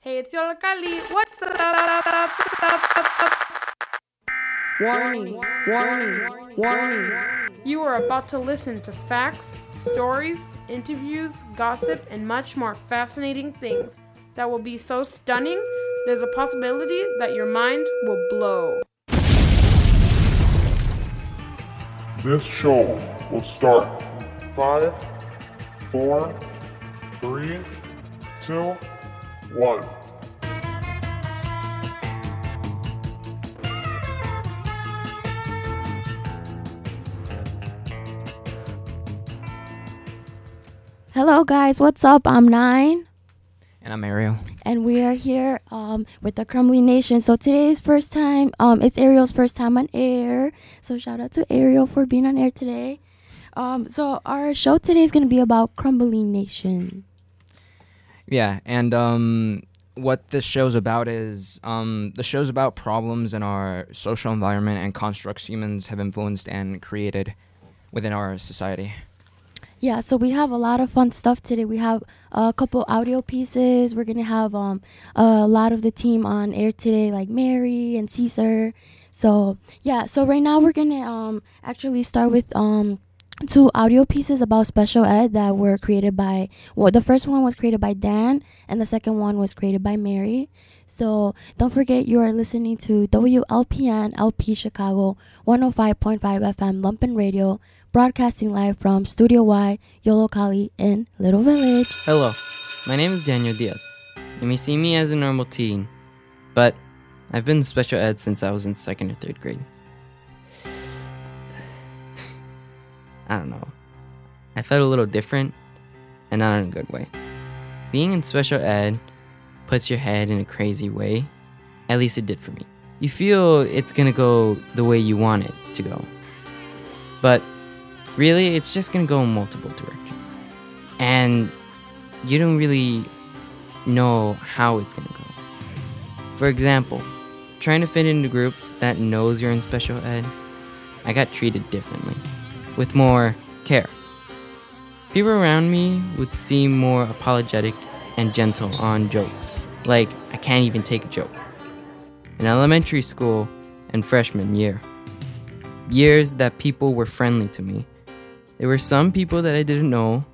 Hey, it's Yollocalli. What's up? Warning, warning, warning. You are about to listen to facts, stories, interviews, gossip, and much more fascinating things that will be so stunning, there's a possibility that your mind will blow. This show will start 5, 4, 3, 2, 1. Hello, guys. What's up? I'm Nine. And I'm Ariel. And we are here with the Crumbly Nation. So today's first time, it's Ariel's first time on air. So shout out to Ariel for being on air today. So our show today is going to be about Crumbly Nation. Yeah, and what this show's about is the show's about problems in our social environment and constructs humans have influenced and created within our society. Yeah, so we have a lot of fun stuff today. We have a couple audio pieces. We're going to have a lot of the team on air today, like Mary and Caesar. So, yeah, so right now we're going to actually start with... two audio pieces about special ed that were created by, well, the first one was created by Dan, and the second one was created by Mary. So don't forget you are listening to WLPN LP Chicago 105.5 FM Lumpen Radio, broadcasting live from Studio Y, Yollocalli in Little Village. Hello, my name is Daniel Diaz. You may see me as a normal teen, but I've been in special ed since I was in 2nd or 3rd grade. I don't know. I felt a little different, and not in a good way. Being in special ed puts your head in a crazy way. At least it did for me. You feel it's gonna go the way you want it to go. But really, it's just gonna go in multiple directions. And you don't really know how it's gonna go. For example, trying to fit in a group that knows you're in special ed, I got treated differently, with more care. People around me would seem more apologetic and gentle on jokes, like I can't even take a joke. In elementary school and freshman year, years that people were friendly to me, there were some people that I didn't know,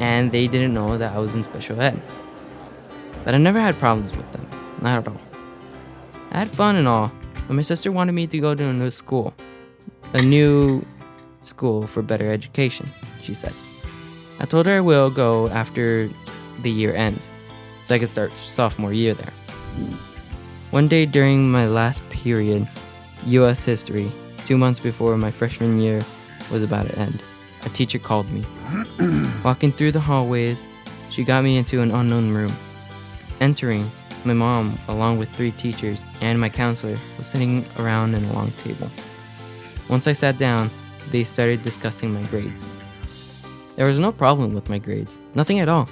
and they didn't know that I was in special ed. But I never had problems with them, not at all. I had fun and all, but my sister wanted me to go to a new school for better education, she said. I told her I will go after the year ends, so I could start sophomore year there. One day during my last period, U.S. history, 2 months before my freshman year was about to end, a teacher called me. Walking through the hallways, she got me into an unknown room. Entering, my mom, along with 3 teachers and my counselor, was sitting around in a long table. Once I sat down, they started discussing my grades. There was no problem with my grades, nothing at all.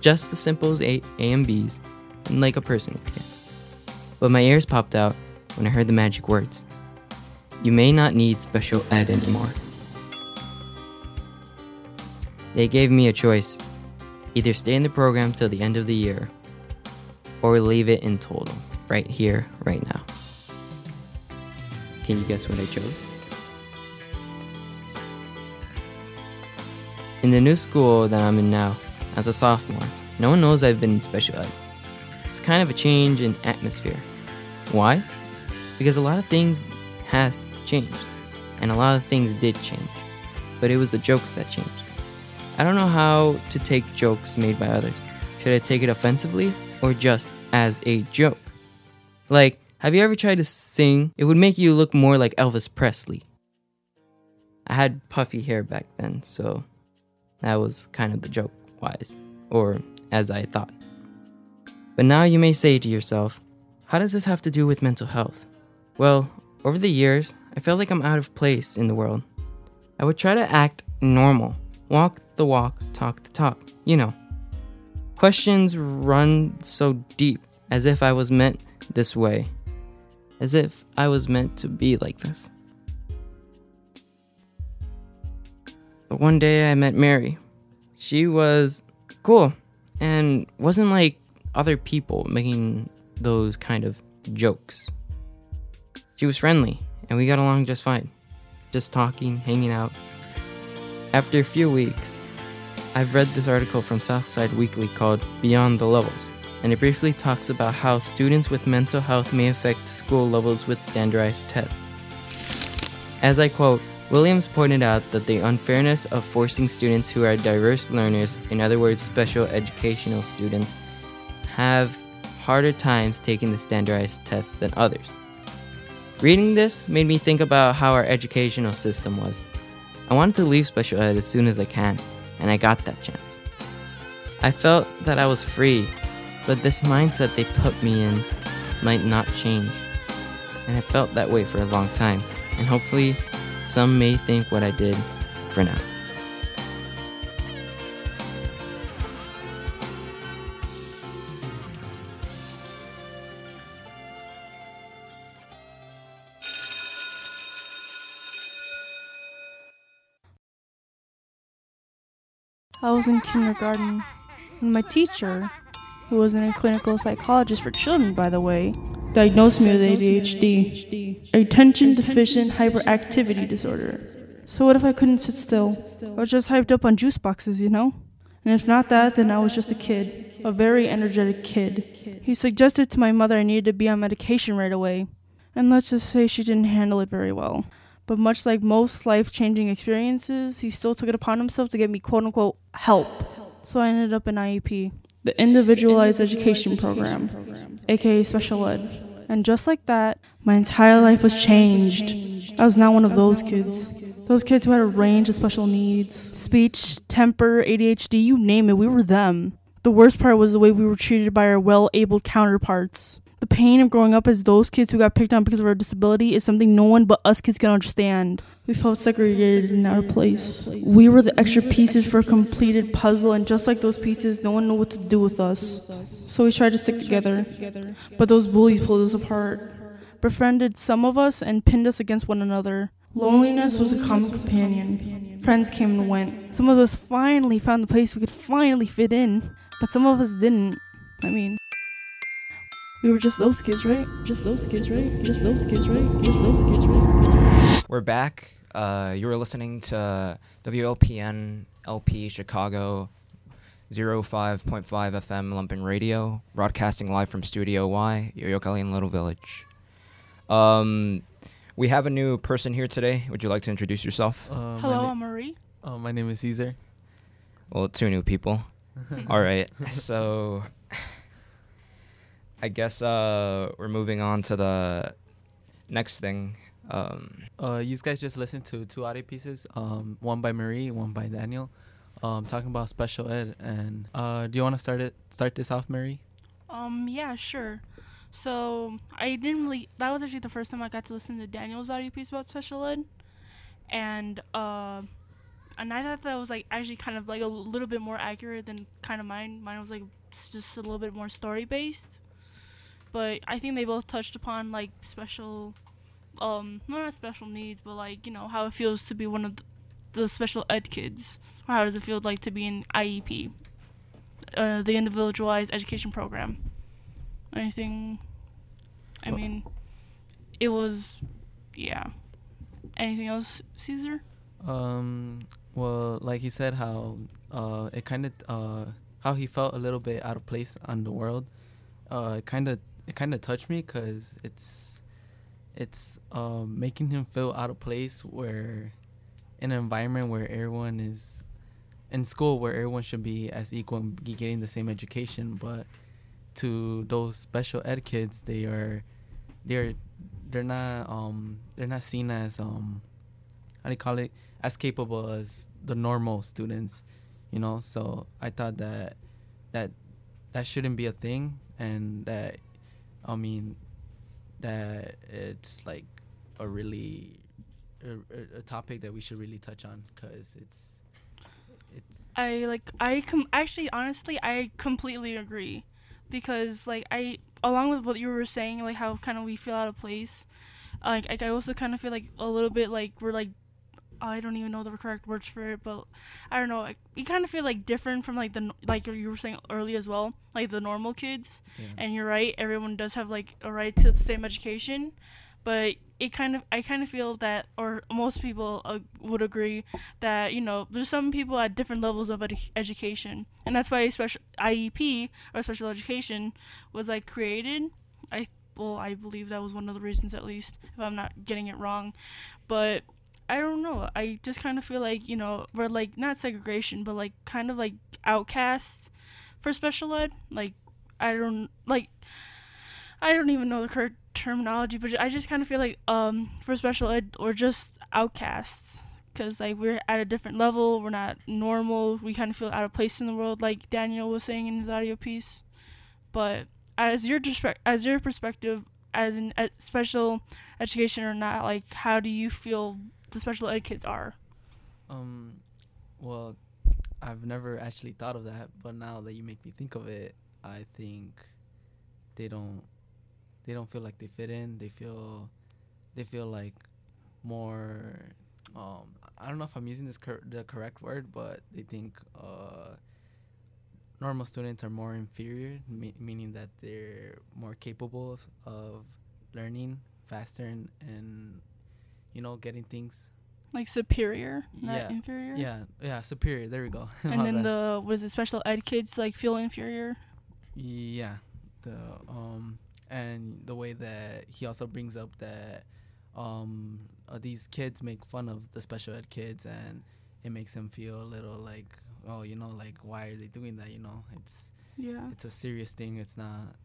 Just the simple A and Bs, like a person would get. But my ears popped out when I heard the magic words. You may not need special ed anymore. They gave me a choice. Either stay in the program till the end of the year, or leave it in total, right here, right now. Can you guess what I chose? In the new school that I'm in now, as a sophomore, no one knows I've been in special ed. It's kind of a change in atmosphere. Why? Because a lot of things has changed, and a lot of things did change, but it was the jokes that changed. I don't know how to take jokes made by others. Should I take it offensively or just as a joke? Like, have you ever tried to sing? It would make you look more like Elvis Presley. I had puffy hair back then, so... that was kind of the joke-wise, or as I thought. But now you may say to yourself, how does this have to do with mental health? Well, over the years, I felt like I'm out of place in the world. I would try to act normal, walk the walk, talk the talk, you know. Questions run so deep, as if I was meant this way, as if I was meant to be like this. But one day I met Mary. She was cool and wasn't like other people making those kind of jokes. She was friendly and we got along just fine. Just talking, hanging out. After a few weeks, I've read this article from Southside Weekly called Beyond the Levels, and it briefly talks about how students with mental health may affect school levels with standardized tests. As I quote, Williams pointed out that the unfairness of forcing students who are diverse learners, in other words, special educational students, have harder times taking the standardized test than others. Reading this made me think about how our educational system was. I wanted to leave special ed as soon as I can, and I got that chance. I felt that I was free, but this mindset they put me in might not change. And I felt that way for a long time, and hopefully some may think what I did for now. I was in kindergarten, and my teacher, who was a clinical psychologist for children, by the way, diagnosed me with ADHD, attention-deficient hyperactivity disorder. So what if I couldn't sit still? I was just hyped up on juice boxes, you know? And if not that, then I was just a kid, a very energetic kid. He suggested to my mother I needed to be on medication right away, and let's just say she didn't handle it very well. But much like most life-changing experiences, he still took it upon himself to get me, quote-unquote, help. So I ended up in IEP, the Individualized Education Program, aka Special Ed. And just like that, my entire life was changed. I was not one of those kids. Those kids who had a range of special needs, speech, temper, ADHD, you name it, we were them. The worst part was the way we were treated by our well-abled counterparts. The pain of growing up as those kids who got picked on because of our disability is something no one but us kids can understand. We felt segregated in our place. We were the extra pieces for a completed puzzle, and just like those pieces, no one knew what to do with us. So we tried to stick together, but those bullies pulled us apart, befriended some of us, and pinned us against one another. Loneliness was a common companion. Friends came and went. Some of us finally found the place we could finally fit in, but some of us didn't. We were just those kids, right? Just those kids, right? We're back. You were listening to WLPN LP Chicago 05.5 FM Lumpen Radio, broadcasting live from Studio Y, Yollocalli in Little Village. We have a new person here today. Would you like to introduce yourself? Hello, I'm Marie. My name is Caesar. Well, two new people. All right, so... I guess we're moving on to the next thing. You guys just listened to two audio pieces, one by Marie, one by Daniel, talking about special ed. And do you want to start this off, Marie? Yeah, sure. So that was actually the first time I got to listen to Daniel's audio piece about special ed, and I thought that was like actually kind of like a little bit more accurate than kind of mine. Mine was like just a little bit more story based. But I think they both touched upon, like, special, not special needs, but, like, you know, how it feels to be one of the special ed kids. Or how does it feel like to be in IEP, the Individualized Education Program. Anything else, Caesar? Well, like he said, how it kind of, how he felt a little bit out of place on the world. It kind of touched me because it's making him feel out of place where in an environment where everyone is in school, where everyone should be as equal and be getting the same education. But to those special ed kids, they're not seen as as capable as the normal students, you know. So I thought that shouldn't be a thing. And that it's like a really a topic that we should really touch on because it's. I completely agree, because like I along with what you were saying, like how kind of we feel out of place, like I also kind of feel like a little bit like we're like I don't even know the correct words for it, but I don't know. Like, you kind of feel like different from like the, like you were saying earlier as well, like the normal kids. Yeah. And you're right, everyone does have like a right to the same education, but it kind of, I kind of feel that, or most people would agree that, you know, there's some people at different levels of education, and that's why special IEP or special education was like created. I believe that was one of the reasons, at least, if I'm not getting it wrong. But I don't know. I just kind of feel like, you know, we're like not segregation, but like kind of like outcasts for special ed. Like, I don't even know the correct terminology, but I just kind of feel like for special ed, we're just outcasts, because like we're at a different level. We're not normal. We kind of feel out of place in the world, like Daniel was saying in his audio piece. But as your perspective as in special education or not, like how do you feel the special ed kids are? Well, I've never actually thought of that, but now that you make me think of it, I think they don't feel like they fit in. They feel like more, I don't know if I'm using this the correct word, but they think normal students are more inferior, meaning that they're more capable of learning faster and you know, getting things like superior, not inferior. Yeah, superior. There we go. And then was the special ed kids like feel inferior? Yeah, and the way that he also brings up that these kids make fun of the special ed kids, and it makes them feel a little like, oh, you know, like why are they doing that? You know, it's a serious thing. It's not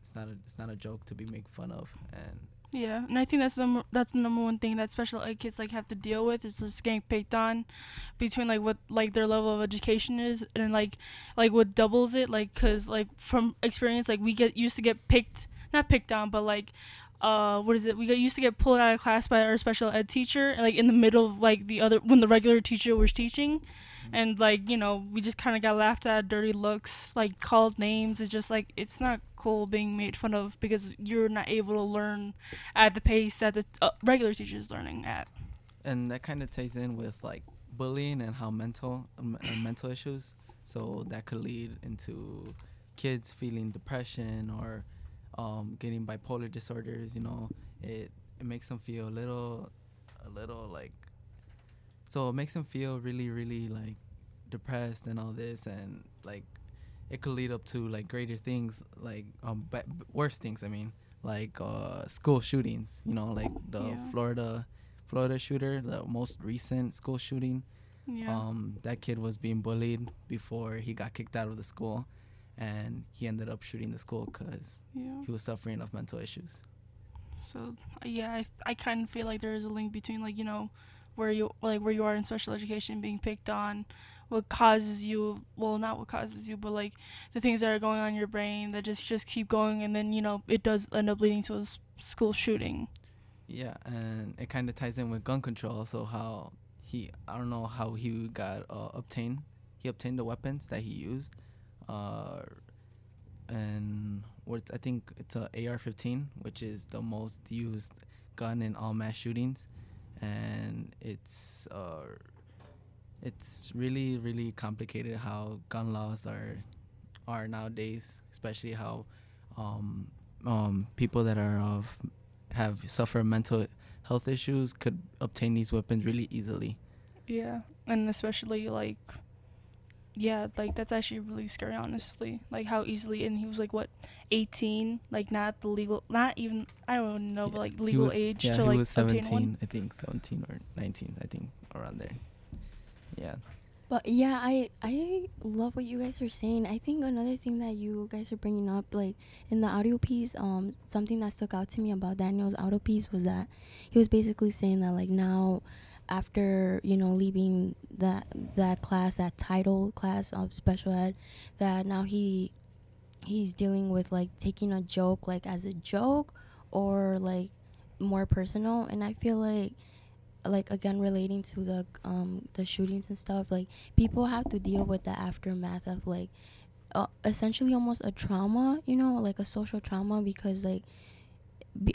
a joke to be made fun of. And yeah, and I think that's the number one thing that special ed kids like have to deal with, is just getting picked on between like what like their level of education is and like what doubles it, like because like from experience, like we get used to get we got used to get pulled out of class by our special ed teacher, like in the middle of like when the regular teacher was teaching. And like, you know, we just kind of got laughed at, dirty looks, like called names. It's just like, it's not cool being made fun of because you're not able to learn at the pace that the regular teacher's learning at. And that kind of ties in with like bullying and how mental issues. So that could lead into kids feeling depression or getting bipolar disorders. You know, it makes them feel a little like. So it makes them feel really, really, like, depressed and all this. And, like, it could lead up to, like, greater things, like, worse things, I mean. Like, school shootings, you know, like the Florida shooter, the most recent school shooting. Yeah. That kid was being bullied before he got kicked out of the school. And he ended up shooting the school because he was suffering of mental issues. So, yeah, I kind of feel like there is a link between, like, you know, where you are in special education, being picked on, not what causes you, but like the things that are going on in your brain that just keep going, and then, you know, it does end up leading to a school shooting. Yeah, and it kind of ties in with gun control. So how he obtained the weapons that he used, and I think it's a AR-15, which is the most used gun in all mass shootings. And it's really, really complicated how gun laws are nowadays, especially how people that suffer mental health issues could obtain these weapons really easily. Yeah, and especially like, yeah, like that's actually really scary, honestly. Like how easily, and he was like what, 18? Like not the legal, not even, I don't know, but like legal age to like obtain one. Yeah, he was 17, I think 17 or 19, I think around there. Yeah. But yeah, I love what you guys are saying. I think another thing that you guys are bringing up, like in the audio piece, something that stuck out to me about Daniel's audio piece was that he was basically saying that like now, after, you know, leaving that class, that title class of special ed, that now he's dealing with like taking a joke like as a joke or like more personal. And I feel like again relating to the shootings and stuff, like people have to deal with the aftermath of like essentially almost a trauma, you know, like a social trauma, because like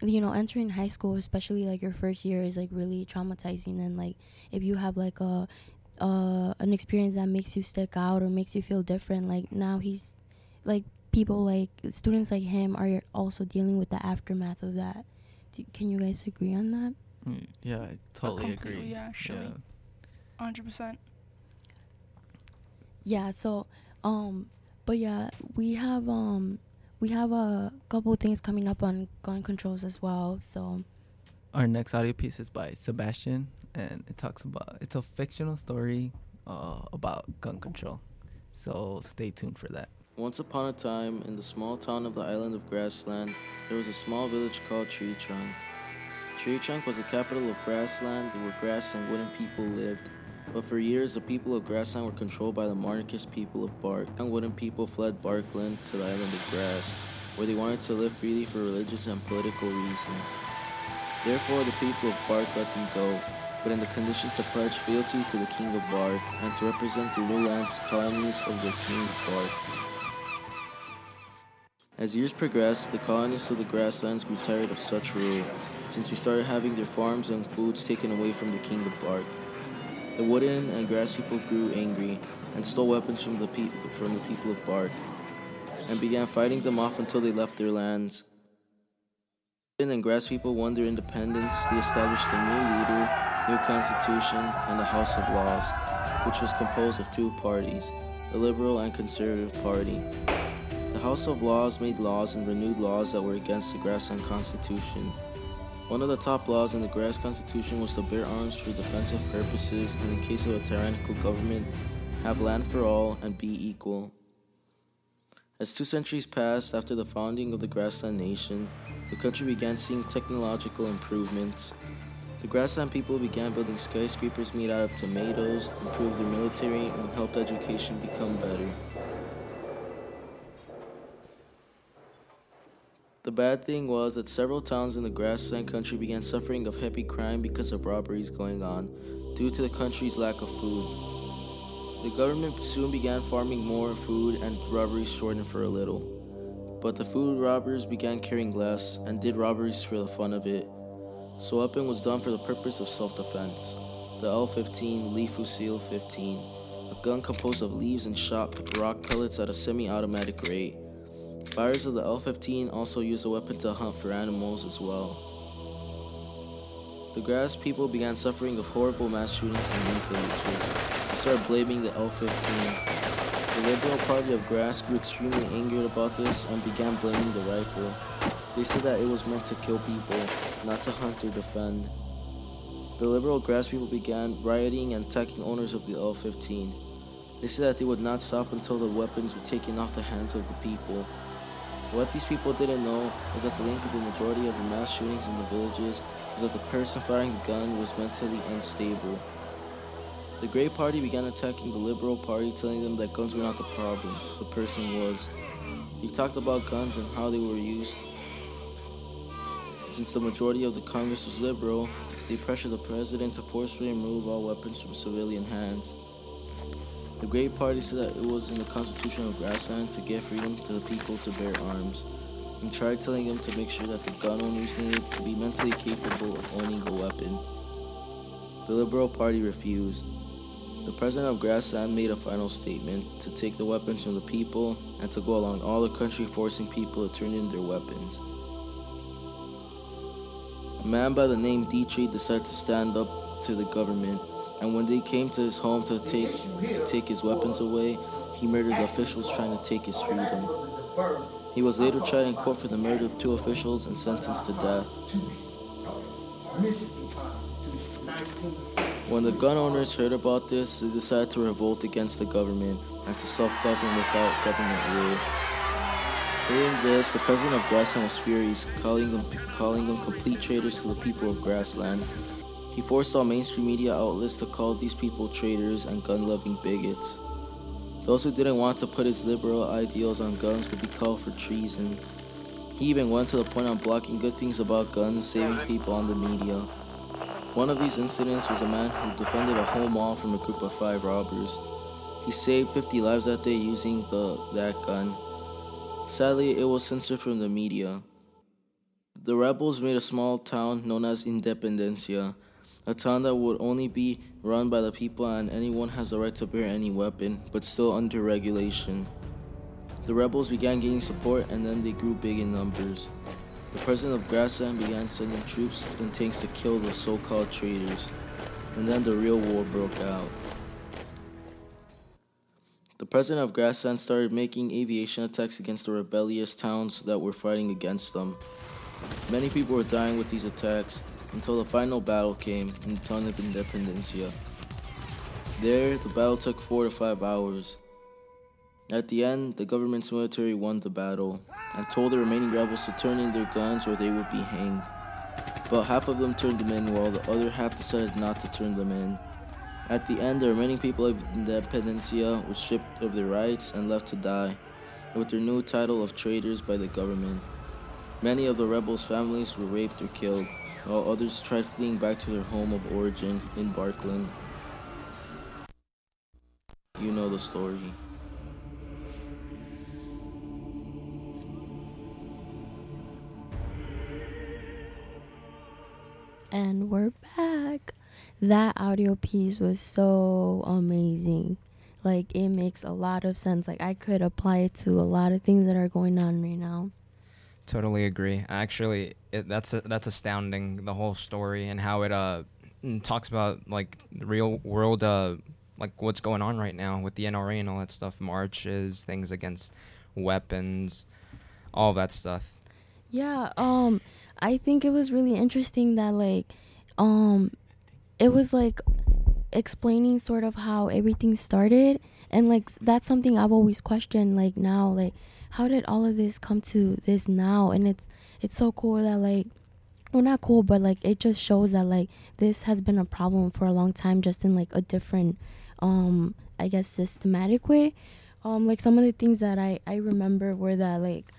entering high school, especially like your first year, is like really traumatizing. And like if you have like an experience that makes you stick out or makes you feel different, like now he's like people like students like him are also dealing with the aftermath of that. Can you guys agree on that? Yeah, I totally agree. Yeah, sure. 100%. Yeah, so but yeah, we have a couple things coming up on gun controls as well. So our next audio piece is by Sebastian, and it talks about, it's a fictional story about gun control. So stay tuned for that. Once upon a time, in the small town of the island of Grassland, there was a small village called Tree Chunk. Tree Chunk was the capital of Grassland, where grass and wooden people lived. But for years, the people of Grassland were controlled by the monarchist people of Bark. Young wooden people fled Barkland to the island of Grass, where they wanted to live freely for religious and political reasons. Therefore, the people of Bark let them go, but in the condition to pledge fealty to the king of Bark and to represent the new lands colonies of the king of Bark. As years progressed, the colonists of the Grasslands grew tired of such rule, since they started having their farms and foods taken away from the king of Bark. The wooden and grass people grew angry and stole weapons from the people of Bark and began fighting them off until they left their lands. The wooden and grass people won their independence. They established a new leader, new constitution, and a house of laws, which was composed of two parties, the Liberal and Conservative Party. The House of Laws made laws and renewed laws that were against the Grassland Constitution. One of the top laws in the Grass Constitution was to bear arms for defensive purposes and in case of a tyrannical government, have land for all and be equal. As 2 centuries passed after the founding of the Grassland Nation, the country began seeing technological improvements. The Grassland people began building skyscrapers made out of tomatoes, improved their military, and helped education become better. The bad thing was that several towns in the Grassland country began suffering of heavy crime because of robberies going on, due to the country's lack of food. The government soon began farming more food and robberies shortened for a little. But the food robbers began caring less and did robberies for the fun of it. So weapon was done for the purpose of self-defense. The L-15 Leafusil-15, a gun composed of leaves and shot rock pellets at a semi-automatic rate. Buyers of the L-15 also used the weapon to hunt for animals as well. The Grass people began suffering of horrible mass shootings in new villages. They started blaming the L-15. The Liberal Party of Grass grew extremely angry about this and began blaming the rifle. They said that it was meant to kill people, not to hunt or defend. The Liberal Grass people began rioting and attacking owners of the L-15. They said that they would not stop until the weapons were taken off the hands of the people. What these people didn't know was that the link of the majority of the mass shootings in the villages was that the person firing the gun was mentally unstable. The Grey Party began attacking the Liberal Party, telling them that guns were not the problem, the person was. They talked about guns and how they were used. Since the majority of the Congress was liberal, they pressured the president to forcefully remove all weapons from civilian hands. The Grey Party said that it was in the Constitution of Grassland to give freedom to the people to bear arms, and tried telling them to make sure that the gun owners needed to be mentally capable of owning a weapon. The Liberal Party refused. The President of Grassland made a final statement to take the weapons from the people and to go along all the country forcing people to turn in their weapons. A man by the name D-Tree decided to stand up to the government. And when they came to his home to take his weapons away, he murdered the officials trying to take his freedom. He was later tried in court for the murder of 2 officials and sentenced to death. When the gun owners heard about this, they decided to revolt against the government and to self-govern without government rule. Hearing this, the president of Grassland was furious, calling them complete traitors to the people of Grassland. He forced all mainstream media outlets to call these people traitors and gun-loving bigots. Those who didn't want to put his liberal ideals on guns would be called for treason. He even went to the point of blocking good things about guns, saving people on the media. One of these incidents was a man who defended a whole mall from a group of 5 robbers. He saved 50 lives that day using that gun. Sadly, it was censored from the media. The rebels made a small town known as Independencia, a town that would only be run by the people, and anyone has the right to bear any weapon, but still under regulation. The rebels began gaining support, and then they grew big in numbers. The president of Grassland began sending troops and tanks to kill the so-called traitors, and then the real war broke out. The president of Grassland started making aviation attacks against the rebellious towns that were fighting against them. Many people were dying with these attacks, until the final battle came in the town of Independencia. There, the battle took 4 to 5 hours. At the end, the government's military won the battle and told the remaining rebels to turn in their guns or they would be hanged. About half of them turned them in, while the other half decided not to turn them in. At the end, the remaining people of Independencia were stripped of their rights and left to die, with their new title of traitors by the government. Many of the rebels' families were raped or killed, while others tried fleeing back to their home of origin in Barkland. You know the story. And we're back. That audio piece was so amazing. Like, it makes a lot of sense. Like, I could apply it to a lot of things that are going on right now. Totally agree. Actually, that's astounding, the whole story and how it talks about, like, the real world, like what's going on right now with the NRA and all that stuff, marches, things against weapons, all that stuff. Yeah, I think it was really interesting that, like, it was, like, explaining sort of how everything started, and, like, that's something I've always questioned, like, now, like, how did all of this come to this now? And it's so cool that, like, well, not cool, but, like, it just shows that, like, this has been a problem for a long time, just in, like, a different, I guess, systematic way. Like, some of the things that I remember were that, like,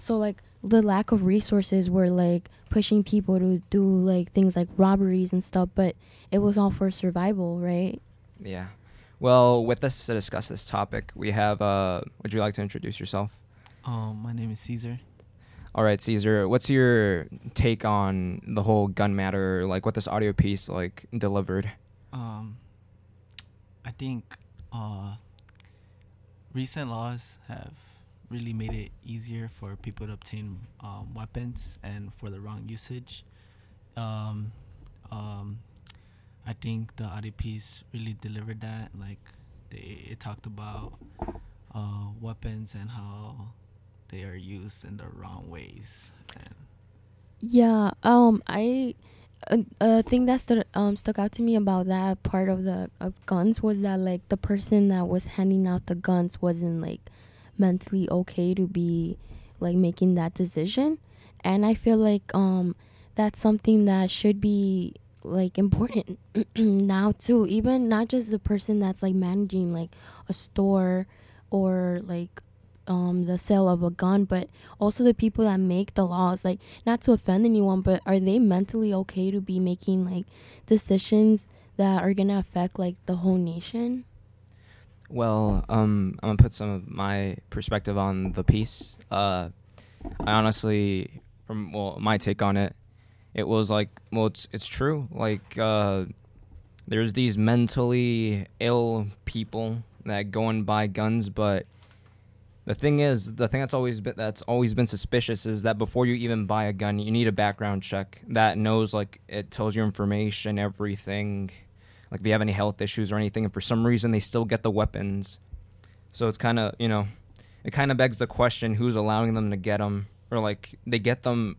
so, like, the lack of resources were, like, pushing people to do, like, things like robberies and stuff, but it was all for survival, right? Yeah. Well, with us to discuss this topic, we have, would you like to introduce yourself? My name is Cesar. All right, Cesar, what's your take on the whole gun matter, like what this audio piece, like, delivered? I think recent laws have really made it easier for people to obtain weapons and for the wrong usage. I think the audio piece really delivered that. Like, it talked about weapons and how they are used in the wrong ways. And yeah, I thing that stuck out to me about that part of the guns was that, like, the person that was handing out the guns wasn't, like, mentally okay to be, like, making that decision. And I feel like that's something that should be, like, important now too, even not just the person that's, like, managing, like, a store or, like, the sale of a gun, but also the people that make the laws. Like, not to offend anyone, but are they mentally okay to be making, like, decisions that are gonna affect, like, the whole nation? Well, I'm gonna put some of my perspective on the piece. I honestly, from, well, my take on it, it was like, well, it's true. Like, there's these mentally ill people that go and buy guns, but the thing that's always been suspicious is that before you even buy a gun, you need a background check that knows, like, it tells you information, everything, like, if you have any health issues or anything, and for some reason they still get the weapons. So it's kind of, you know, it kind of begs the question, who's allowing them to get them? Or, like, they get them.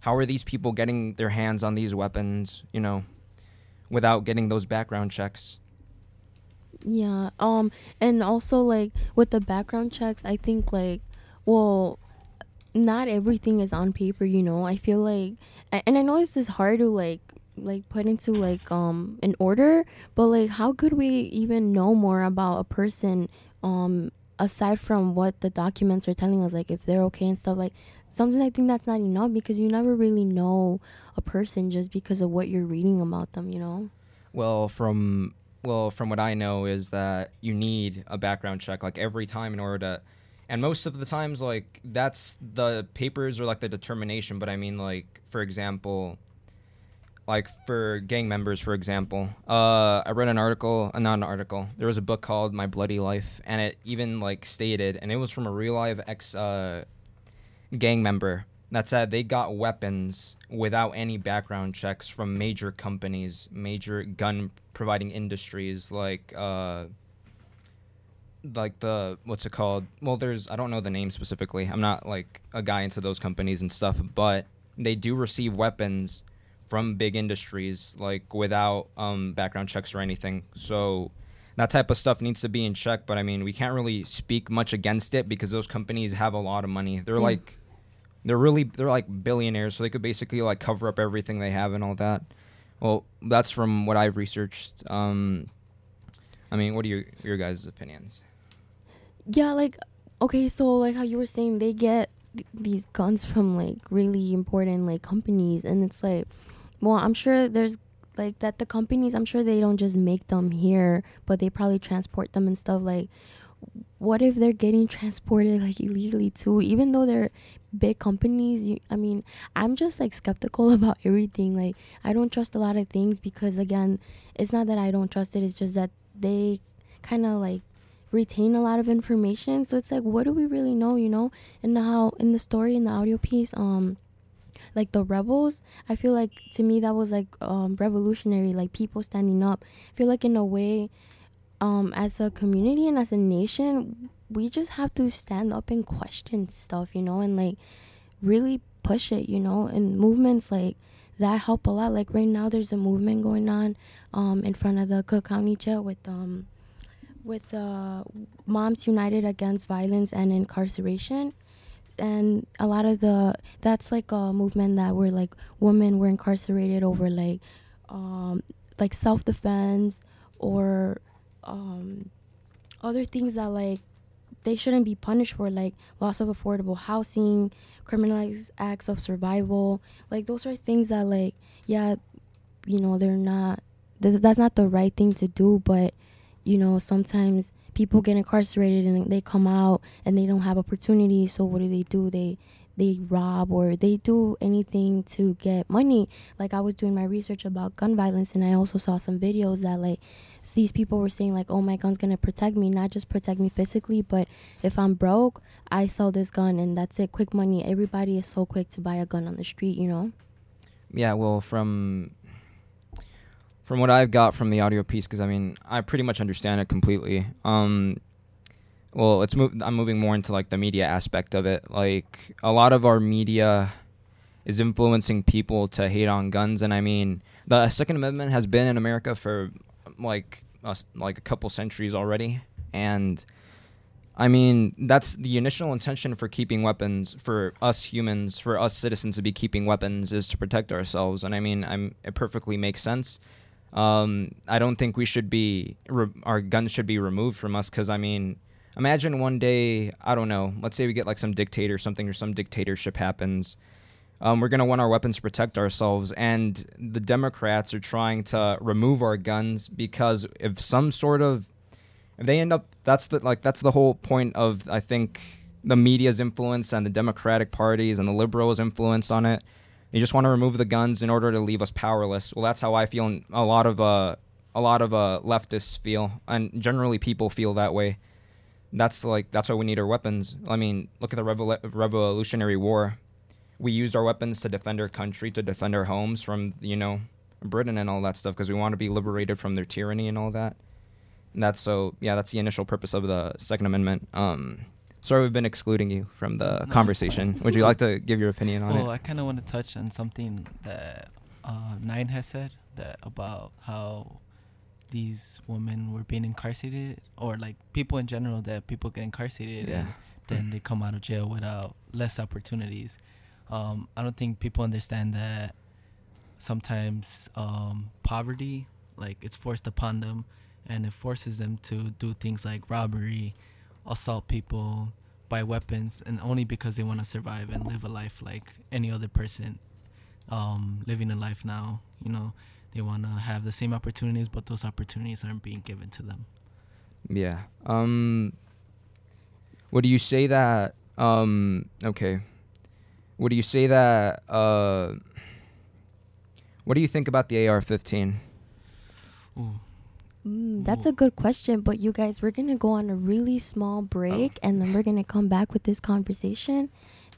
How are these people getting their hands on these weapons, you know, without getting those background checks? Yeah, and also, like, with the background checks, I think, like, well, not everything is on paper, you know. I feel like, and I know this is hard to, like, put into, like, an order, but, like, how could we even know more about a person, aside from what the documents are telling us, like, if they're okay and stuff, like, something I think that's not enough, because you never really know a person just because of what you're reading about them, you know? Well, from what I know is that you need a background check, like, every time in order to And most of the times, like, that's the papers or, like, the determination. But I mean, like, for example, like, for gang members, for example, I read an article, not an article. There was a book called My Bloody Life, and it even, like, stated, and it was from a real live ex-gang member that said they got weapons without any background checks from major companies, major gun-providing industries, like the, what's it called? Well, there's, I don't know the name specifically. I'm not like a guy into those companies and stuff, but they do receive weapons from big industries, like without background checks or anything. So that type of stuff needs to be in check. But I mean, we can't really speak much against it because those companies have a lot of money. They're like, they're like billionaires. So they could basically like cover up everything they have and all that. Well, that's from what I've researched. I mean, what are your guys' opinions? Yeah, like, okay, so, like, how you were saying, they get these guns from, like, really important, like, companies, and it's, like, well, I'm sure there's, like, that the companies, I'm sure they don't just make them here, but they probably transport them and stuff, like, what if they're getting transported, like, illegally, too? Even though they're big companies, I mean, I'm just, like, skeptical about everything, like, I don't trust a lot of things because, again, it's not that I don't trust it, it's just that they kind of, like, retain a lot of information. So it's like, what do we really know, you know? And how in the story, in the audio piece, like the rebels, I feel like to me that was like revolutionary, like people standing up. I feel like in a way, as a community and as a nation, we just have to stand up and question stuff, you know, and like really push it, you know. And movements like that help a lot. Like right now there's a movement going on in front of the Cook County Jail with Moms United Against Violence and Incarceration. And a lot of that's like a movement that where like women were incarcerated over like self-defense or other things that like they shouldn't be punished for, like loss of affordable housing, criminalized acts of survival. Like those are things that like, yeah, you know, they're not, that's not the right thing to do, but you know, sometimes people get incarcerated and they come out and they don't have opportunities. So what do? They rob or they do anything to get money. Like I was doing my research about gun violence, and I also saw some videos that like these people were saying like, oh, my gun's going to protect me, not just protect me physically, but if I'm broke, I sell this gun and that's it. Quick money. Everybody is so quick to buy a gun on the street, you know? Yeah, well, from what I've got from the audio piece, because I mean, I pretty much understand it completely. Well, I'm moving more into like the media aspect of it. Like a lot of our media is influencing people to hate on guns, and I mean, the Second Amendment has been in America for like a couple centuries already, and I mean, that's the initial intention for keeping weapons, for us humans, for us citizens to be keeping weapons, is to protect ourselves. And I mean, it perfectly makes sense. I don't think we should be, our guns should be removed from us, because I mean, imagine one day, I don't know, let's say we get like some dictator or something, or some dictatorship happens. We're going to want our weapons to protect ourselves, and the Democrats are trying to remove our guns because if some sort of, if they end up, that's the whole point of, I think, the media's influence and the Democratic parties and the liberals' influence on it. They just want to remove the guns in order to leave us powerless. Well, that's how I feel, and a lot of leftists feel, and generally people feel that way. That's why we need our weapons. I mean, look at the Revolutionary War. We used our weapons to defend our country, to defend our homes from, you know, Britain and all that stuff, because we want to be liberated from their tyranny and all that. That's the initial purpose of the Second Amendment. Sorry, we've been excluding you from the conversation. Would you like to give your opinion on it? Well, I kind of want to touch on something that Nine has said, that about how these women were being incarcerated, or like people in general, that people get incarcerated and then they come out of jail without less opportunities. I don't think people understand that sometimes poverty, like, it's forced upon them. And it forces them to do things like robbery, assault people, buy weapons, and only because they want to survive and live a life like any other person living a life now. You know, they want to have the same opportunities, but those opportunities aren't being given to them. Yeah. What do you think about the AR-15? That's a good question, but you guys, we're going to go on a really small break, and then we're going to come back with this conversation.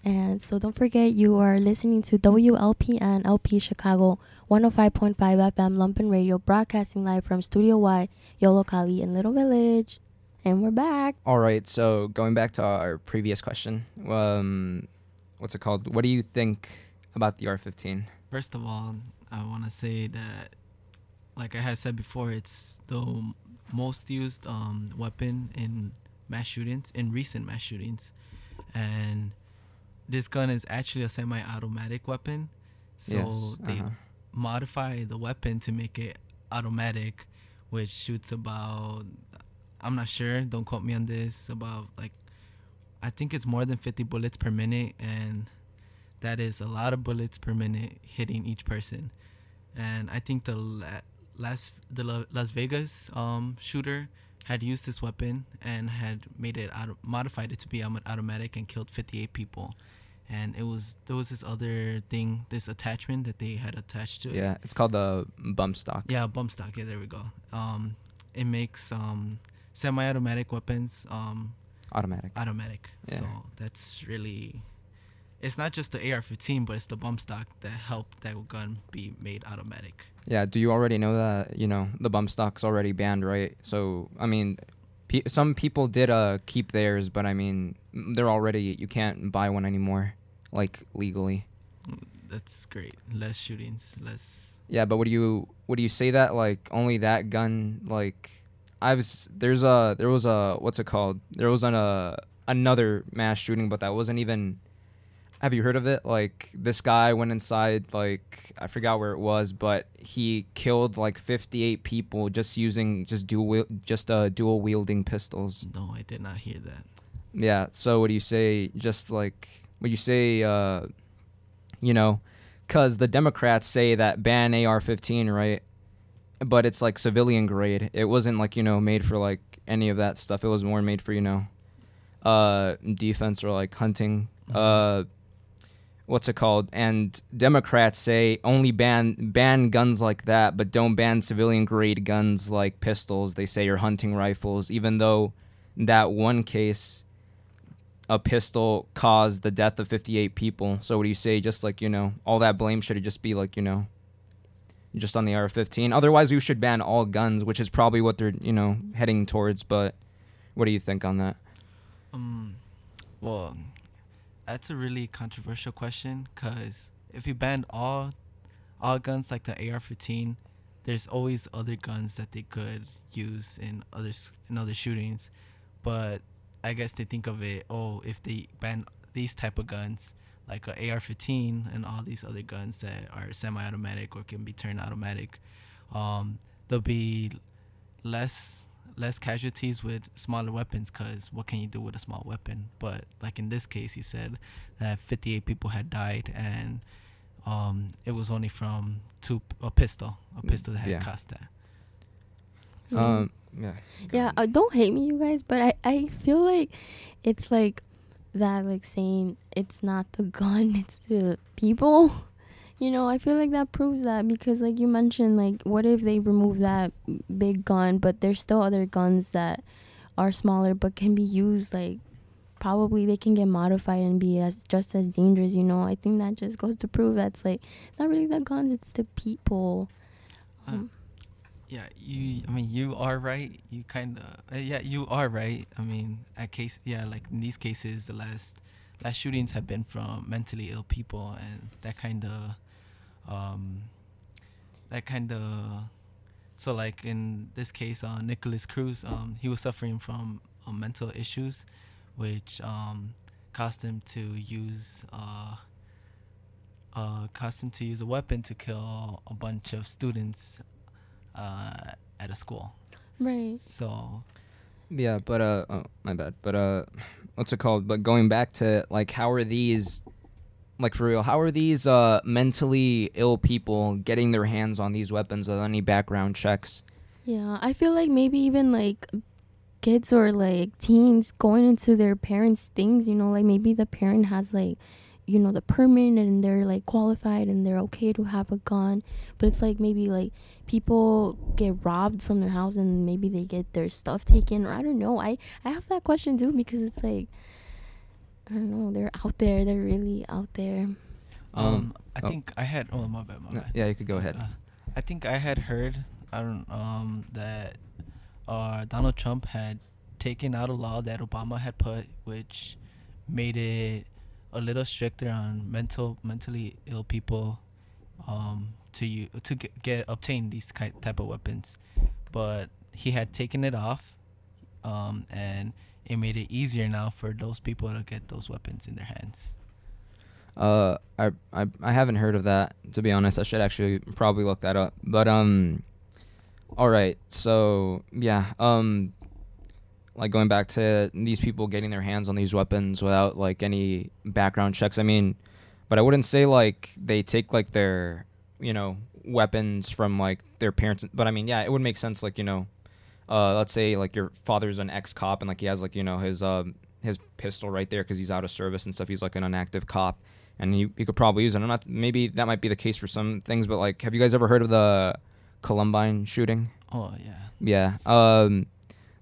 And so don't forget, you are listening to WLPN LP Chicago, 105.5 FM Lumpen Radio, broadcasting live from Studio Y, Yollocalli in Little Village. And we're back. All right, so going back to our previous question, what's it called? What do you think about the AR-15? First of all, I want to say that, like I had said before, it's the most used weapon in mass shootings, in recent mass shootings. And this gun is actually a semi-automatic weapon. So they modify the weapon to make it automatic, which shoots about, I'm not sure, don't quote me on this, about like, I think it's more than 50 bullets per minute. And that is a lot of bullets per minute hitting each person. And I think the Las Vegas shooter had used this weapon and had made it modified it to be automatic and killed 58 people. And it was this attachment that they had attached to it. Yeah, it's called the bump stock. Yeah, bump stock. Yeah, there we go. It makes semi-automatic weapons automatic. Automatic. Yeah. So that's really. It's not just the AR-15, but it's the bump stock that helped that gun be made automatic. Yeah, do you already know that, the bump stock's already banned, right? So, I mean, some people did keep theirs, but, I mean, they're already, you can't buy one anymore, like, legally. That's great. Less shootings, less... Yeah, but would you say that, like, only that gun, like... There was another mass shooting, but that wasn't even... Have you heard of it? Like, this guy went inside, like, I forgot where it was, but he killed, like, 58 people just using dual-wielding pistols. No, I did not hear that. Yeah, so what do you say, because the Democrats say that ban AR-15, right? But it's, like, civilian grade. It wasn't, like, made for, like, any of that stuff. It was more made for, defense or, like, hunting. And Democrats say only ban guns like that, but don't ban civilian grade guns like pistols, they say, or hunting rifles, even though that one case, a pistol caused the death of 58 people. So what do you say, just like, all that blame should just be like, just on the AR-15? Otherwise, you should ban all guns, which is probably what they're, heading towards. But what do you think on that? Well... That's a really controversial question, because if you ban all guns like the AR-15, there's always other guns that they could use in other shootings. But I guess they think of it, if they ban these type of guns, like an AR-15 and all these other guns that are semi-automatic or can be turned automatic, there'll be less casualties with smaller weapons, because what can you do with a small weapon? But like in this case, he said that 58 people had died, and it was only from a pistol that had caused that. So, don't hate me, you guys, but I feel like it's like that, like saying it's not the gun, it's the people. I feel like that proves that, because like you mentioned, like, what if they remove that big gun, but there's still other guns that are smaller but can be used, like, probably they can get modified and be just as dangerous, I think that just goes to prove that's like, it's not really the guns, it's the people. You are right. You kind of, you are right. I mean, in these cases, the last shootings have been from mentally ill people, and so like in this case, Nicholas Cruz, he was suffering from mental issues, which caused him to use a weapon to kill a bunch of students at a school. Right. So. Yeah, but my bad. But but going back to, like, how are these? Like, for real, how are these mentally ill people getting their hands on these weapons without any background checks? Yeah, I feel like maybe even, like, kids or like teens going into their parents' things, you know, like maybe the parent has like, you know, the permit and they're like qualified and they're okay to have a gun, but it's like maybe like people get robbed from their house and maybe they get their stuff taken, or I don't know. I have that question too, because it's like, I don't know, they're out there, they're really out there. I think I had, my bad. Yeah, you could go ahead. I think I had heard, that Donald Trump had taken out a law that Obama had put, which made it a little stricter on mentally ill people to obtain these type of weapons, but he had taken it off, and it made it easier now for those people to get those weapons in their hands. I haven't heard of that, to be honest. I should actually probably look that up. But all right, so yeah, like going back to these people getting their hands on these weapons without like any background checks. I mean, but I wouldn't say like they take like their, you know, weapons from like their parents. But I mean, yeah, it would make sense. Like, you know, let's say like your father's an ex-cop and like he has like, you know, his pistol right there because he's out of service and stuff. He's like an inactive cop and he could probably use it. Maybe that might be the case for some things, but like, have you guys ever heard of the Columbine shooting? Oh yeah. Yeah.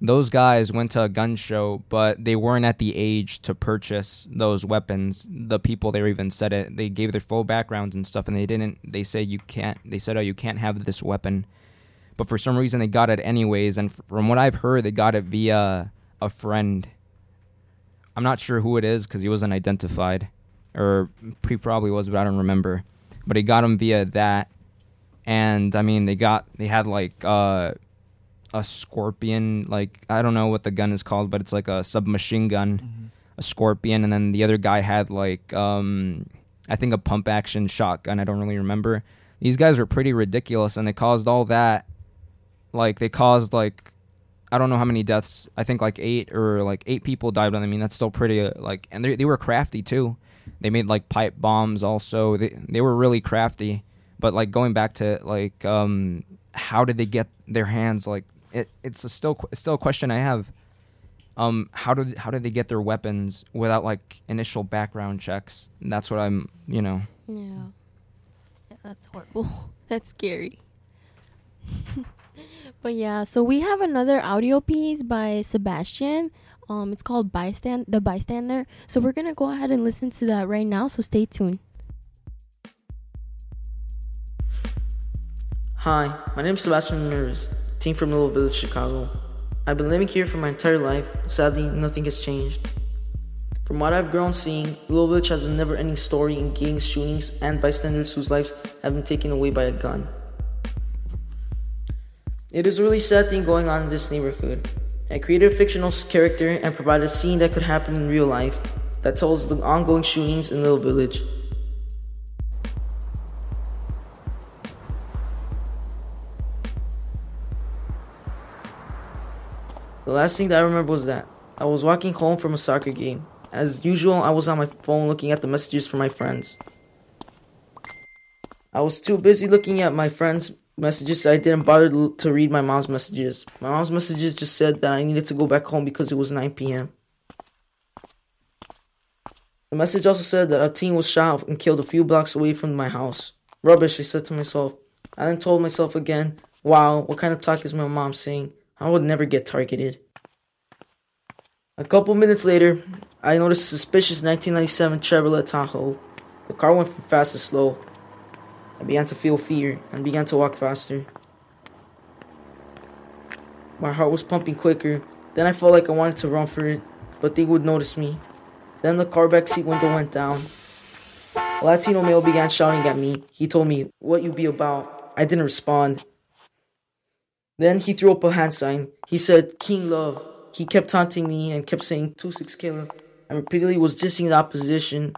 Those guys went to a gun show, but they weren't at the age to purchase those weapons. The people there even said it. They gave their full backgrounds and stuff, and they didn't. They said, you can't. They said, oh, you can't have this weapon. But for some reason, they got it anyways. And from what I've heard, they got it via a friend. I'm not sure who it is because he wasn't identified. Or he probably was, but I don't remember. But he got him via that. And, I mean, they had, like... a Scorpion, like, I don't know what the gun is called, but it's like a submachine gun, mm-hmm. a Scorpion, and then the other guy had like, I think a pump action shotgun, I don't really remember. These guys were pretty ridiculous, and they caused all that, like, they caused like, I don't know how many deaths, I think like eight people died on them. I mean, that's still pretty, like, and they were crafty too. They made like pipe bombs also, they were really crafty, but like going back to like, how did they get their hands, like, It's still a question I have. How did they get their weapons without like initial background checks? And that's what I'm, you know. Yeah, that's horrible. That's scary. But yeah, so we have another audio piece by Sebastian. It's called The Bystander. So we're gonna go ahead and listen to that right now. So stay tuned. Hi, my name is Sebastian Ramirez, team from Little Village, Chicago. I've been living here for my entire life. Sadly, nothing has changed. From what I've grown seeing, Little Village has a never-ending story in gangs, shootings, and bystanders whose lives have been taken away by a gun. It is a really sad thing going on in this neighborhood. I created a fictional character and provided a scene that could happen in real life that tells the ongoing shootings in Little Village. The last thing that I remember was that I was walking home from a soccer game. As usual, I was on my phone looking at the messages from my friends. I was too busy looking at my friends' messages, so I didn't bother to read my mom's messages. My mom's messages just said that I needed to go back home because it was 9 p.m. The message also said that a teen was shot and killed a few blocks away from my house. Rubbish, I said to myself. I then told myself again, wow, what kind of talk is my mom saying? I would never get targeted. A couple minutes later, I noticed a suspicious 1997 Chevrolet Tahoe. The car went from fast to slow. I began to feel fear and began to walk faster. My heart was pumping quicker. Then I felt like I wanted to run for it, but they would notice me. Then the car backseat window went down. A Latino male began shouting at me. He told me, "What you be about?" I didn't respond. Then he threw up a hand sign. He said, "King Love." He kept taunting me and kept saying 2-6 killer, and repeatedly was dissing the opposition.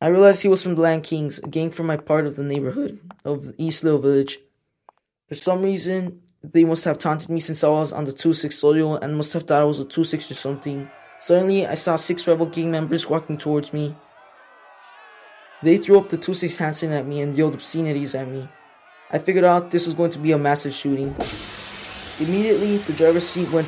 I realized he was from the Land Kings, a gang from my part of the neighborhood of East Little Village. For some reason, they must have taunted me since I was on the 2-6 soil and must have thought I was a 2-6 or something. Suddenly, I saw 6 rebel gang members walking towards me. They threw up the 2-6 hand sign at me and yelled obscenities at me. I figured out this was going to be a massive shooting. Immediately, the driver's seat went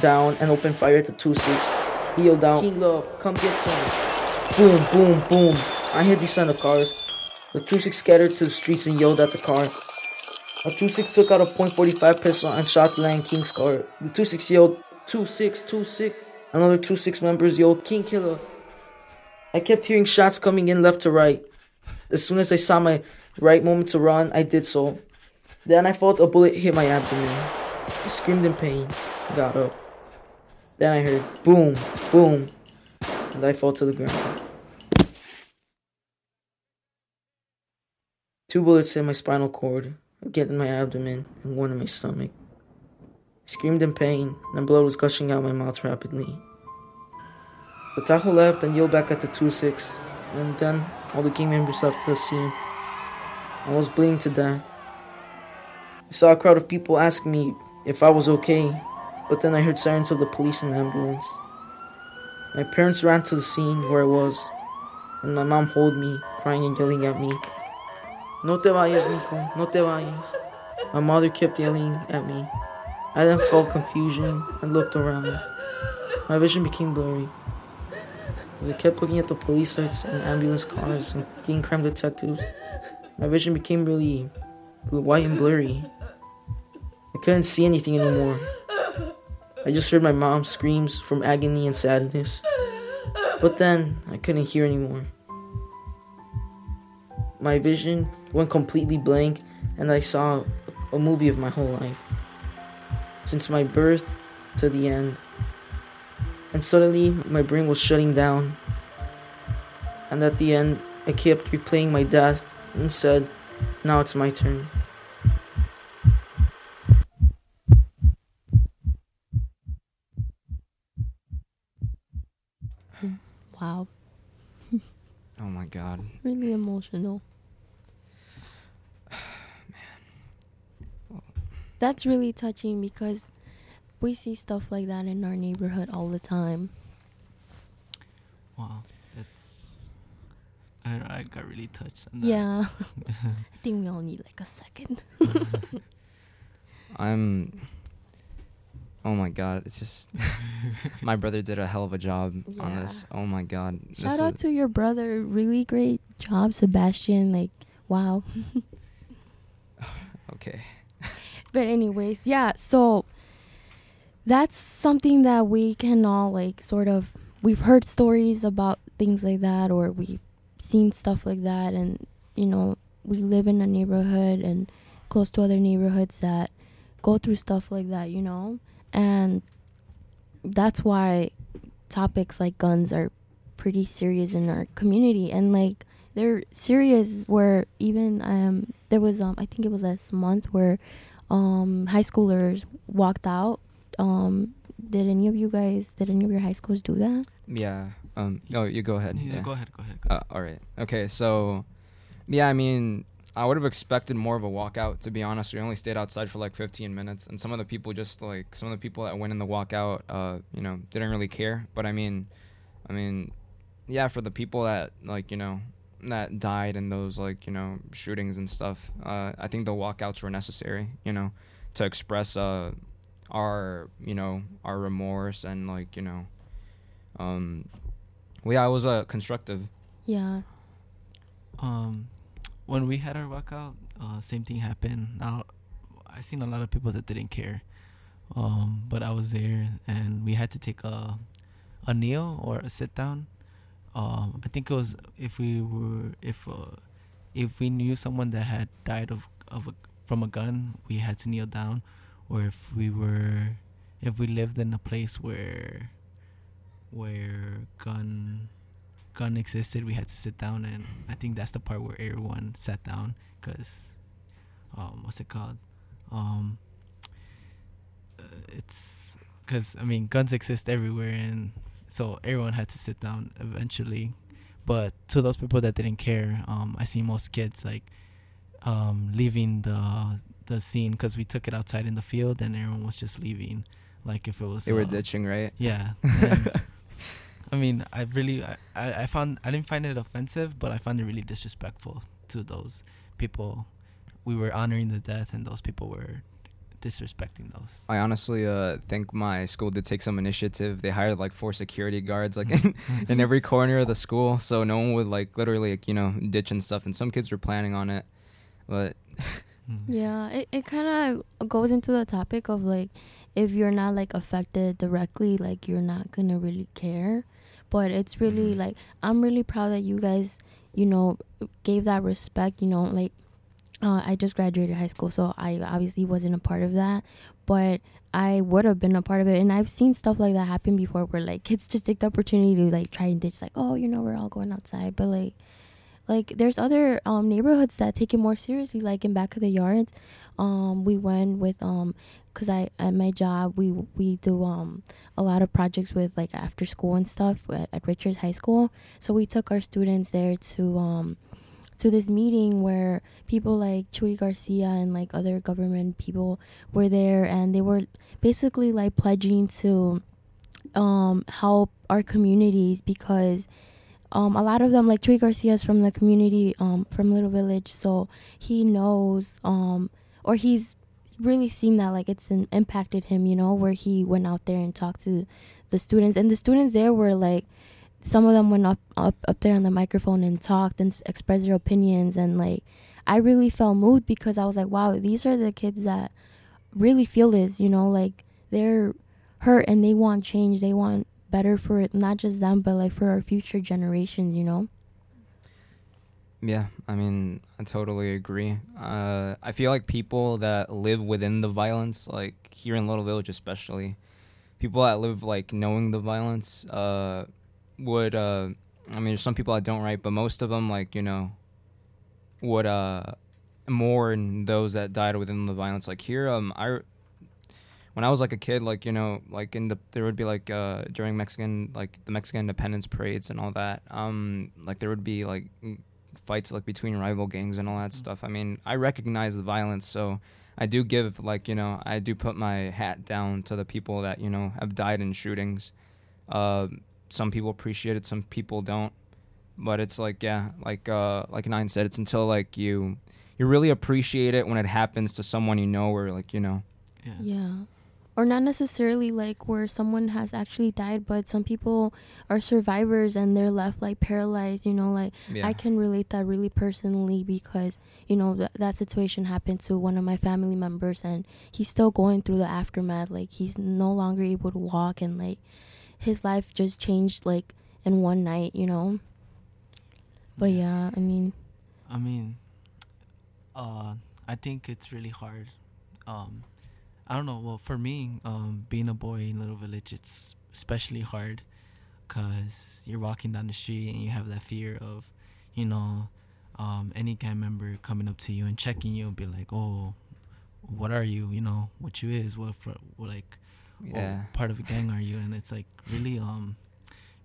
down and opened fire at the 2-6. He yelled out, "King Love, come get some." Boom, boom, boom. I hid behind the cars. The 2-6 scattered to the streets and yelled at the car. A 2-6 took out a .45 pistol and shot the Land King's car. The 2-6 yelled, "2-6, 2-6. Another 2-6 members yelled, "King Killer." I kept hearing shots coming in left to right. As soon as I saw my right moment to run, I did so. Then I felt a bullet hit my abdomen. I screamed in pain, got up. Then I heard boom, boom, and I fell to the ground. 2 bullets hit my spinal cord, again in my abdomen, and one in my stomach. I screamed in pain, and blood was gushing out my mouth rapidly. The Tahoe left and yelled back at the 2-6, and then all the gang members left the scene. I was bleeding to death. I saw a crowd of people ask me if I was okay, but then I heard sirens of the police and the ambulance. My parents ran to the scene where I was, and my mom held me, crying and yelling at me. "No te vayas, mijo, no te vayas." My mother kept yelling at me. I then felt confusion and looked around. My vision became blurry. As I kept looking at the police lights and ambulance cars and gang crime detectives, my vision became really white and blurry. I couldn't see anything anymore. I just heard my mom's screams from agony and sadness. But then, I couldn't hear anymore. My vision went completely blank, and I saw a movie of my whole life. Since my birth to the end. And suddenly, my brain was shutting down. And at the end, I kept replaying my death and said, "Now it's my turn." Wow. Oh my God. Really emotional. Man. That's really touching because we see stuff like that in our neighborhood all the time. Wow. I got really touched on that. Yeah. I think we all need like a second. Oh my God, it's just my brother did a hell of a job on this. Oh my God. Shout out to your brother. Really great job, Sebastian. Like, wow. Okay. But anyways, yeah, so that's something that we can all like sort of, we've heard stories about things like that, or we've seen stuff like that, and you know, we live in a neighborhood and close to other neighborhoods that go through stuff like that, you know, and that's why topics like guns are pretty serious in our community, and like they're serious where even there was I think it was last month where high schoolers walked out. Did any of your high schools do that? Yeah. No, you go ahead. Yeah, go ahead. All right. Okay, so, yeah, I mean, I would have expected more of a walkout, to be honest. We only stayed outside for, like, 15 minutes. And some of the people some of the people that went in the walkout, you know, didn't really care. But, I mean, yeah, for the people that, like, you know, that died in those, like, you know, shootings and stuff, I think the walkouts were necessary, you know, to express our, you know, our remorse and, like, you know, well, yeah, it was constructive. Yeah. When we had our walkout, same thing happened. Now, I seen a lot of people that didn't care, but I was there, and we had to take a kneel or a sit down. I think it was if we knew someone that had died from a gun, we had to kneel down, or if we lived in a place where gun existed, we had to sit down, and I think that's the part where everyone sat down, because it's because I mean guns exist everywhere, and so everyone had to sit down eventually. But to those people that didn't care, I see most kids like leaving the scene, because we took it outside in the field, and everyone was just leaving, like if it was they were ditching, right? Yeah. I mean, I didn't find it offensive, but I found it really disrespectful to those people. We were honoring the death, and those people were disrespecting those. I honestly think my school did take some initiative. They hired like 4 security guards like in every corner of the school, so no one would like literally like, you know, ditch and stuff, and some kids were planning on it, but yeah, it kind of goes into the topic of like, if you're not like affected directly, like you're not gonna really care. But it's really like, I'm really proud that you guys, you know, gave that respect, you know, like I just graduated high school, so I obviously wasn't a part of that, but I would have been a part of it. And I've seen stuff like that happen before where like kids just take the opportunity to like try and ditch, like, oh, you know, we're all going outside. But like there's other neighborhoods that take it more seriously, like in Back of the Yards. We went with because I at my job we do a lot of projects with like after school and stuff at Richards High School. So we took our students there to this meeting where people like Chuy Garcia and like other government people were there, and they were basically like pledging to help our communities, because a lot of them, like Chuy Garcia is from the community, from Little Village, so he knows or he's really seen that like it's impacted him, you know, where he went out there and talked to the students, and the students there were like, some of them went up there on the microphone and talked and expressed their opinions. And like, I really felt moved, because I was like, wow, these are the kids that really feel this, you know, like they're hurt and they want change. They want better for it, not just them, but like for our future generations, you know? Yeah, I mean, I totally agree. I feel like people that live within the violence, like here in Little Village especially, people that live like knowing the violence, would I mean, there's some people that don't, right, but most of them, like, you know, would mourn those that died within the violence. Like here, when I was like a kid, like, you know, like there would be like during the Mexican independence parades and all that, like there would be like fights like between rival gangs and all that stuff. I mean, I recognize the violence, so I do give, like, you know, I do put my hat down to the people that, you know, have died in shootings. Some people appreciate it, some people don't, but it's like, yeah, like Nine said, it's until like you really appreciate it when it happens to someone, you know, or like, you know. Yeah. Or not necessarily like where someone has actually died, but some people are survivors and they're left like paralyzed, you know, like, yeah. I can relate that really personally, because, you know, that situation happened to one of my family members, and he's still going through the aftermath. Like, he's no longer able to walk, and like his life just changed like in one night, you know. But yeah, I mean, I think it's really hard. I don't know. Well, for me, being a boy in Little Village, it's especially hard, because you're walking down the street and you have that fear of, you know, any gang member coming up to you and checking you and be like, oh, what are you? You know, what you is? What like, yeah, part of a gang are you? And it's like really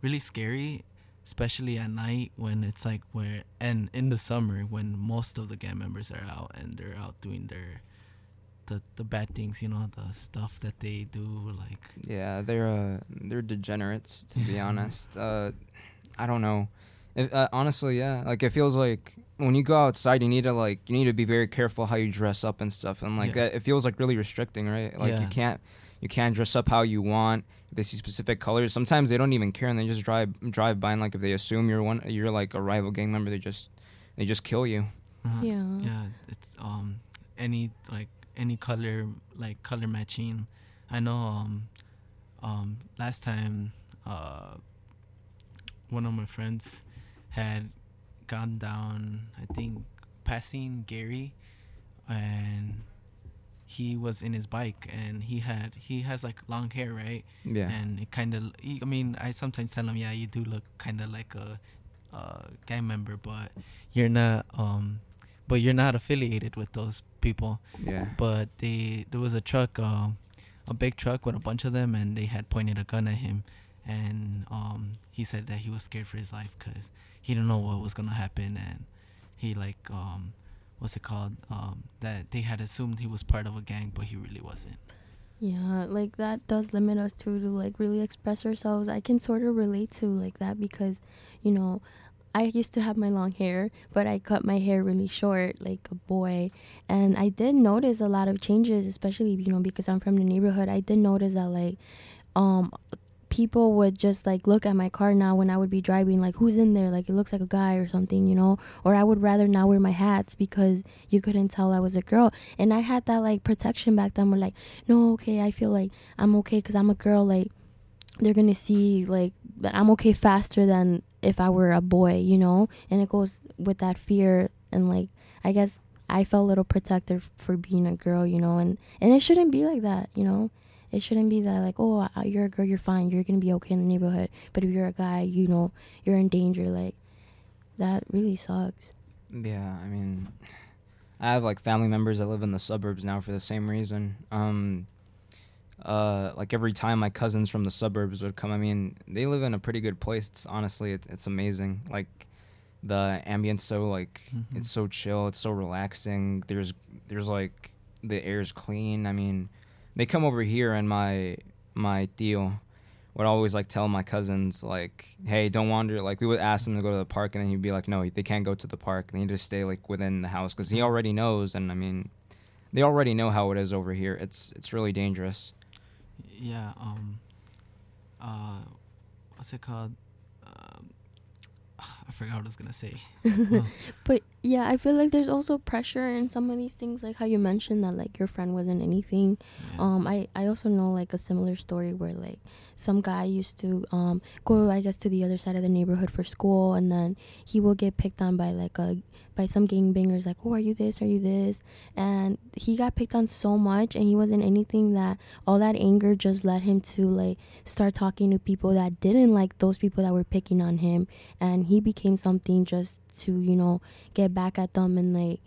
really scary, especially at night, when it's like where, and in the summer when most of the gang members are out, and they're out doing their the bad things, you know, the stuff that they do, like, yeah, they're degenerates, to be honest. I don't know, honestly, yeah, like it feels like when you go outside, you need to be very careful how you dress up and stuff, and like, yeah, that, it feels like really restricting, right? Like, yeah, you can't dress up how you want. They see specific colors. Sometimes they don't even care, and they just drive by, and like if they assume you're like a rival gang member, they just kill you. Yeah. It's any color, like color matching. I know last time one of my friends had gone down, I think passing Gary, and he was in his bike, and he has like long hair, right? Yeah. And it kind of, I mean, I sometimes tell him, yeah, you do look kind of like a gang member, but you're not affiliated with those people. Yeah. But there was a truck, a big truck with a bunch of them, and they had pointed a gun at him, and he said that he was scared for his life because he didn't know what was gonna happen, and he like that they had assumed he was part of a gang, but he really wasn't. Yeah, like that does limit us to like really express ourselves. I can sort of relate to like that, because, you know, I used to have my long hair, but I cut my hair really short like a boy. And I did notice a lot of changes, especially, you know, because I'm from the neighborhood. I did notice that, like, people would just, like, look at my car now when I would be driving, like, who's in there? Like, it looks like a guy or something, you know? Or I would rather not wear my hats because you couldn't tell I was a girl. And I had that, like, protection back then where, like, no, okay, I feel like I'm okay because I'm a girl. Like, they're going to see, like, that I'm okay faster than if I were a boy, you know? And it goes with that fear. And, like, I guess I felt a little protected for being a girl, you know? And it shouldn't be like that, you know? It shouldn't be that, like, oh, you're a girl, you're fine, you're going to be okay in the neighborhood. But if you're a guy, you know, you're in danger. Like, that really sucks. Yeah, I mean, I have, like, family members that live in the suburbs now for the same reason. Like, every time my cousins from the suburbs would come, I mean, they live in a pretty good place. It's honestly, it's amazing. Like, the ambient's so, like, mm-hmm. It's so chill, it's so relaxing. There's like, the air's clean. I mean... They come over here, and my tío would always, like, tell my cousins, like, hey, don't wander. Like, we would ask them to go to the park, and then he'd be like, no, they can't go to the park. And he'd just stay, like, within the house because he already knows. And, I mean, they already know how it is over here. It's really dangerous. Yeah. What's it called? I forgot what I was going to say. But, yeah, I feel like there's also pressure in some of these things, like how you mentioned that, like, your friend wasn't anything. Yeah. I also know, like, a similar story where, like, some guy used to go, I guess, to the other side of the neighborhood for school, and then he will get picked on by, like, by some gangbangers, like, oh, are you this? Are you this? And he got picked on so much, and he wasn't anything that all that anger just led him to, like, start talking to people that didn't like those people that were picking on him, and he became something just to, you know, get back at them. And, like,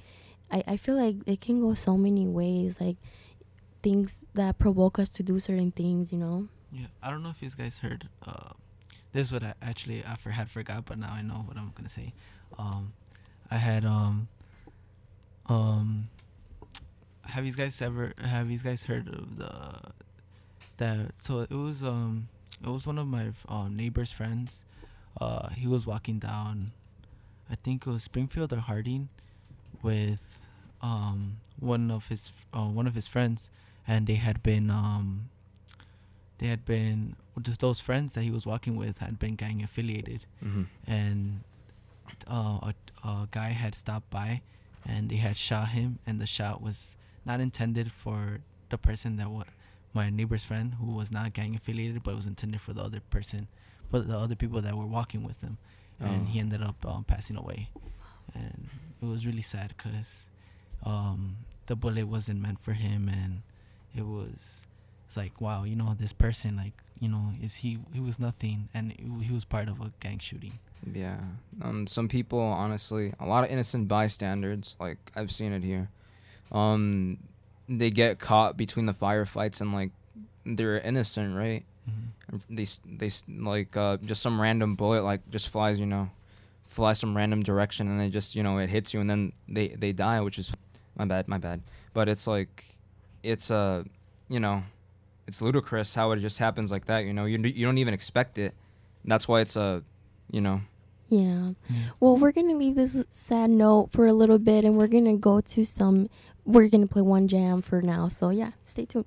I feel like it can go so many ways, like things that provoke us to do certain things, you know? Yeah, I don't know if you guys heard, this is what I actually had forgot, but now I know what I'm gonna say. I had have you guys heard of so it was one of my neighbor's friends. He was walking down, I think it was Springfield or Harding, with one of his friends, and they had been just those friends that he was walking with had been gang affiliated, mm-hmm. and a guy had stopped by, and they had shot him, and the shot was not intended for the person that my neighbor's friend, who was not gang affiliated, but it was intended for the other person. But the other people that were walking with him, and he ended up passing away, and it was really sad because the bullet wasn't meant for him, and it's like, wow, you know, this person, like, you know, he was nothing, and he was part of a gang shooting. Yeah, some people, honestly, a lot of innocent bystanders, like, I've seen it here, they get caught between the firefights, and, like, they're innocent, right? Mm-hmm. They like, just some random bullet, like, just flies some random direction, and they just, you know, it hits you, and then they die, which is my bad. But it's like, it's you know, it's ludicrous how it just happens like that. You know, you don't even expect it. That's why it's you know. Yeah. Well, we're gonna leave this sad note for a little bit, and we're gonna play one jam for now. So yeah, stay tuned.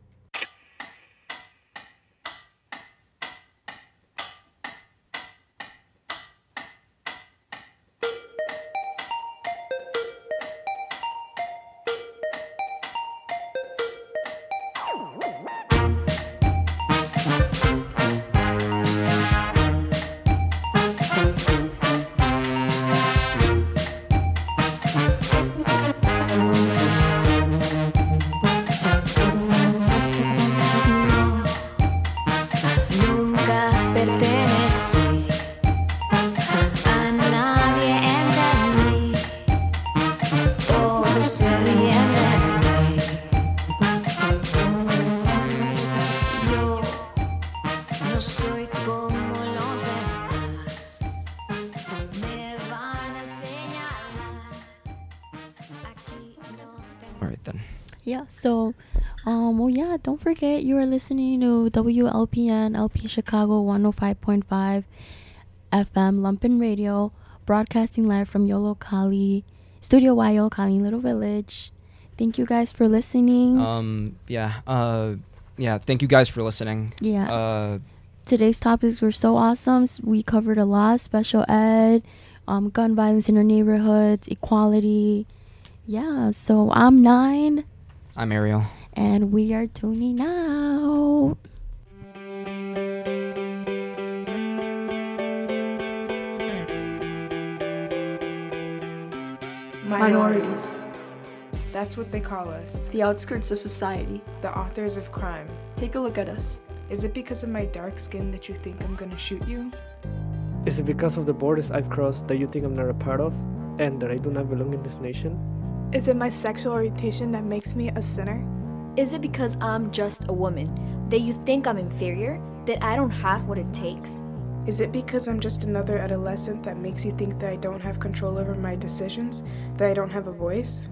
Don't forget, you are listening to WLPN LP Chicago 105.5 FM Lumpen Radio broadcasting live from Yollocalli, Studio Y, Yollocalli, Little Village. Thank you guys for listening. Thank you guys for listening. Yeah. Today's topics were so awesome. We covered a lot: special ed, gun violence in our neighborhoods, equality. Yeah. So I'm 9. I'm Ariel. And we are tuning out. Minorities. That's what they call us. The outskirts of society. The authors of crime. Take a look at us. Is it because of my dark skin that you think I'm gonna shoot you? Is it because of the borders I've crossed that you think I'm not a part of, and that I do not belong in this nation? Is it my sexual orientation that makes me a sinner? Is it because I'm just a woman that you think I'm inferior, that I don't have what it takes? Is it because I'm just another adolescent that makes you think that I don't have control over my decisions, that I don't have a voice?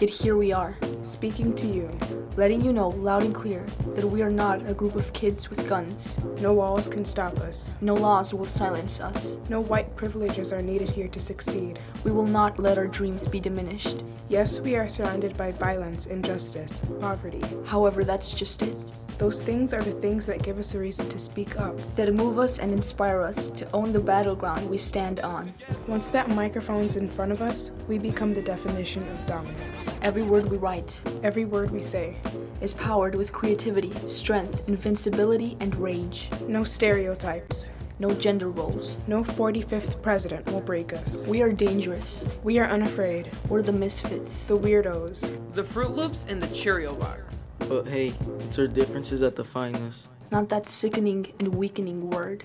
Yet here we are, speaking to you, letting you know loud and clear that we are not a group of kids with guns. No walls can stop us. No laws will silence us. No white privileges are needed here to succeed. We will not let our dreams be diminished. Yes, we are surrounded by violence, injustice, poverty. However, that's just it. Those things are the things that give us a reason to speak up. That move us and inspire us to own the battleground we stand on. Once that microphone's in front of us, we become the definition of dominance. Every word we write, every word we say, is powered with creativity, strength, invincibility, and rage. No stereotypes. No gender roles. No 45th president will break us. We are dangerous. We are unafraid. We're the misfits. The weirdos. The Fruit Loops and the Cheerio box. But hey, it's our differences that define us. Not that sickening and weakening word.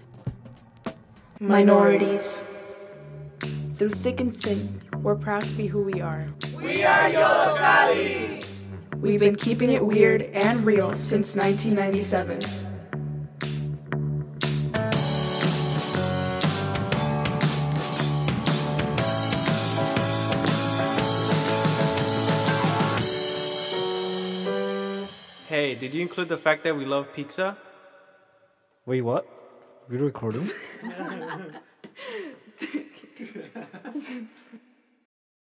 Minorities. Through thick and thin, we're proud to be who we are. We are Yollocalli! We've been keeping it weird and real since 1997. Hey, did you include the fact that we love pizza? Wait, what? We're recording?